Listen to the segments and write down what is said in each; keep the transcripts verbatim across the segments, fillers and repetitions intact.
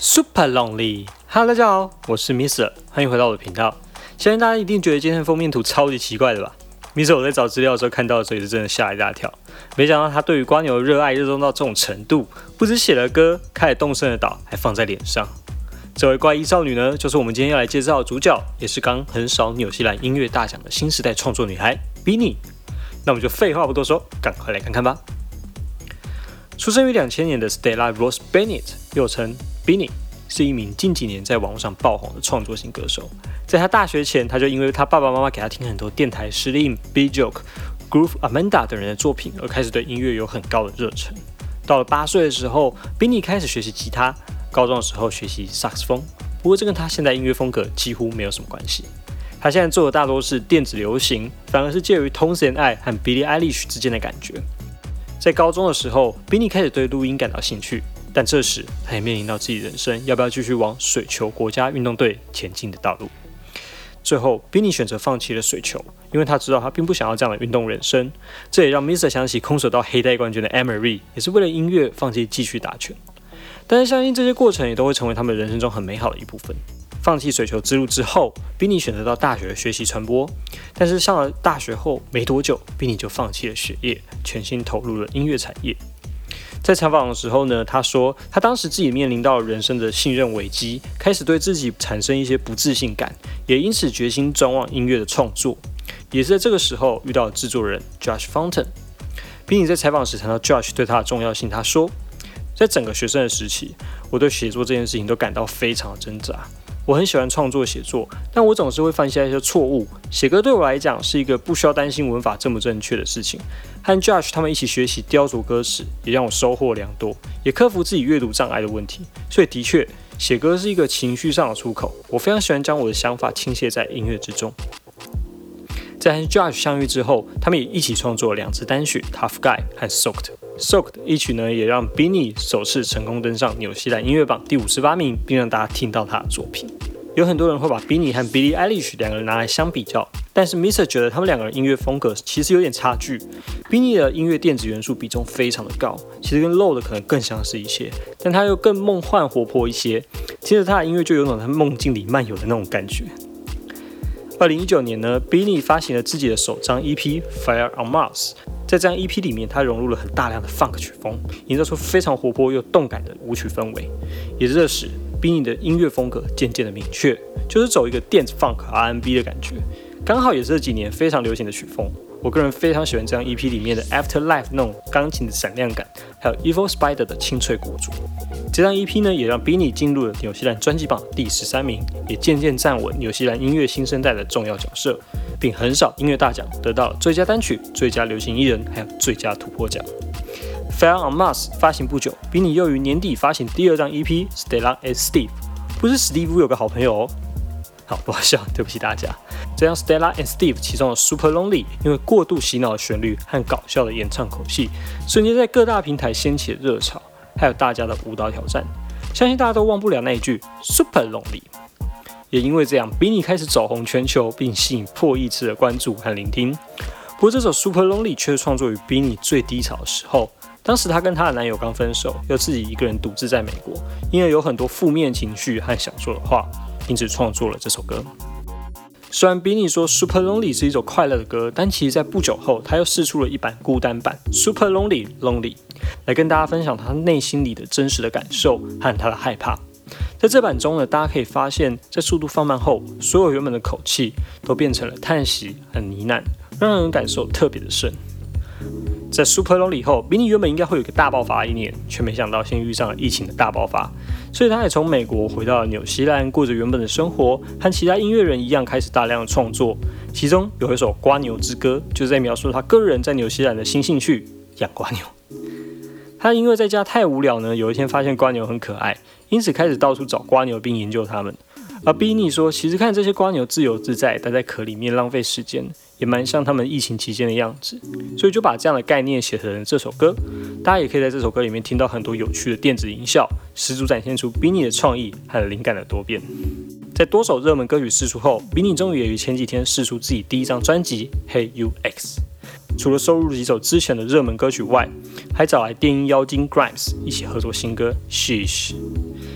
Supalonely Hello 大家好，我是 Mister， 欢迎回到我的频道。相信大家一定觉得今天的封面图超级奇怪的吧 ？Mister 我在找资料的时候看到的时候也是真的吓一大跳，没想到他对于蝸牛的热爱热衷到这种程度，不止写了歌，开始动身的岛还放在脸上。这位怪异少女呢，就是我们今天要来介绍的主角，也是刚横扫纽西兰音乐大奖的新时代创作女孩 BENEE。那我们就废话不多说，赶快来看看吧。出生于两千年的 Stella Rose Bennett， 又称 BENEE， 是一名近几年在网络上爆红的创作型歌手。在她大学前，她就因为她爸爸妈妈给她听很多电台实力 B Joke、Groove Amanda 等人的作品，而开始对音乐有很高的热忱。到了八岁的时候 ，BENEE 开始学习吉他，高中的时候学习萨克斯风，不过这跟她现在音乐风格几乎没有什么关系。她现在做的大多是电子流行，反而是介于 Tones and I 和 Billie Eilish 之间的感觉。在高中的时候 ，BENEE 开始对录音感到兴趣，但这时她也面临到自己人生要不要继续往水球国家运动队前进的道路。最后 ，BENEE 选择放弃了水球，因为她知道她并不想要这样的运动人生。这也让 Mister 想起空手道黑带冠军的 Emery， 也是为了音乐放弃继续打拳。但是相信这些过程也都会成为他们人生中很美好的一部分。放弃水球之路之后 ，BENEE 选择到大学学习传播，但是上了大学后没多久 ，BENEE 就放弃了学业，全心投入了音乐产业。在采访的时候呢，他说他当时自己面临到人生的信任危机，开始对自己产生一些不自信感，也因此决心转往音乐的创作。也是在这个时候遇到了制作人 Josh Fountain。BENEE 在采访时谈到 Josh 对他的重要性，他说，在整个学生的时期，我对写作这件事情都感到非常的挣扎。我很喜欢创作写作，但我总是会犯下一些错误。写歌对我来讲是一个不需要担心文法正不正确的事情。和 Josh 他们一起学习雕琢歌词，也让我收获良多，也克服自己阅读障碍的问题。所以的确，写歌是一个情绪上的出口。我非常喜欢将我的想法倾泻在音乐之中。在和 Josh 相遇之后，他们也一起创作了两支单曲《Tough Guy》和《Soaked》。Soaked 一曲呢，也让 BENEE 首次成功登上纽西兰音乐榜第五十八名，并让大家听到他的作品。有很多人会把 BENEE 和 Billie Eilish 两个人拿来相比较，但是 Mister 觉得他们两个人音乐风格其实有点差距。BENEE 的音乐电子元素比重非常的高，其实跟 Low 的可能更相似一些，但他又更梦幻活泼一些。听着他的音乐就有种在梦境里漫游的那种感觉。二零一九年呢 ，BENEE 发行了自己的首张 E P《Fire on Mars》。在这张 E P 里面，他融入了很大量的 funk 曲风，营造出非常活泼又动感的舞曲氛围。也是这时 ，BENEE 的音乐风格渐渐的明确，就是走一个电子 funk R and B 的感觉，刚好也是这几年非常流行的曲风。我个人非常喜欢这张 E P 里面的 Afterlife 那种钢琴的闪亮感，还有 Evil Spider 的清脆鼓足。这张 E P 呢，也让 BENEE 进入了纽西兰专辑榜第十三名，也渐渐站稳纽西兰音乐新生代的重要角色，并横扫音乐大奖，得到最佳单曲、最佳流行艺人，还有最佳突破奖。Fire on Mars 发行不久 ，BENEE 又于年底发行第二张 E P《Stella and Steve》，不是 Steve 有个好朋友哦。好，不好笑，对不起大家。这张 Stella and Steve 其中的 Supalonely 因为过度洗脑的旋律和搞笑的演唱口气，瞬间在各大平台掀起了热潮，还有大家的舞蹈挑战，相信大家都忘不了那一句 Supalonely。也因为这样 ，BENEE 开始走红全球，并吸引破亿次的关注和聆听。不过这首 Supalonely 却是创作于 BENEE 最低潮的时候。当时她跟她的男友刚分手，又自己一个人独自在美国，因而有很多负面情绪和想说的话。因此创作了这首歌。虽然 BENEE 说 Supalonely 是一首快乐的歌，但其实在不久后，他又释出了一版孤单版 Supalonely Lonely， 来跟大家分享他内心里的真实的感受和他的害怕。在这版中呢，大家可以发现，在速度放慢后，所有原本的口气都变成了叹息和呢喃，让人感受特别的深。在 Supalonely 后 ，BENEE 原本应该会有一个大爆发一年，却没想到先遇上了疫情的大爆发，所以他也从美国回到了纽西兰，过着原本的生活，和其他音乐人一样开始大量的创作。其中有一首《蝸牛之歌》，就是在描述他个人在纽西兰的新兴趣——养蝸牛。他因为在家太无聊呢，有一天发现蝸牛很可爱，因此开始到处找蝸牛并研究它们。而 BENEE 说，其实看这些蝸牛自由自在待在壳里面浪费时间，也蛮像他们疫情期间的样子，所以就把这样的概念写成了这首歌。大家也可以在这首歌里面听到很多有趣的电子音效，十足展现出 BENEE 的创意和灵感的多变。在多首热门歌曲释出后，BENEE 终于也于前几天释出自己第一张专辑《Hey U X》。除了收录几首之前的热门歌曲外，还找来电音妖精 Grimes 一起合作新歌 Sheesh。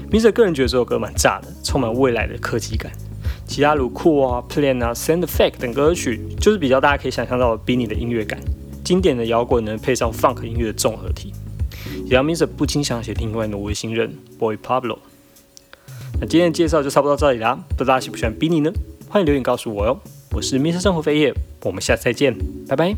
明哲个人觉得这首歌蛮炸的，充满未来的科技感。其他如 Cool 啊、Plan 啊、Sound Effect 等歌曲就是比较大家可以想象到的 BENEE 的音乐感，经典的摇滚能配上 Funk 音乐的综合体，也让 明哲 不禁想起另外挪威新人 Boy Pablo。 那今天的介绍就差不多到这里啦，不知道大家喜不喜欢 BENEE 呢？欢迎留言告诉我哟。我是明哲生活飞页，我们下次再见，拜拜。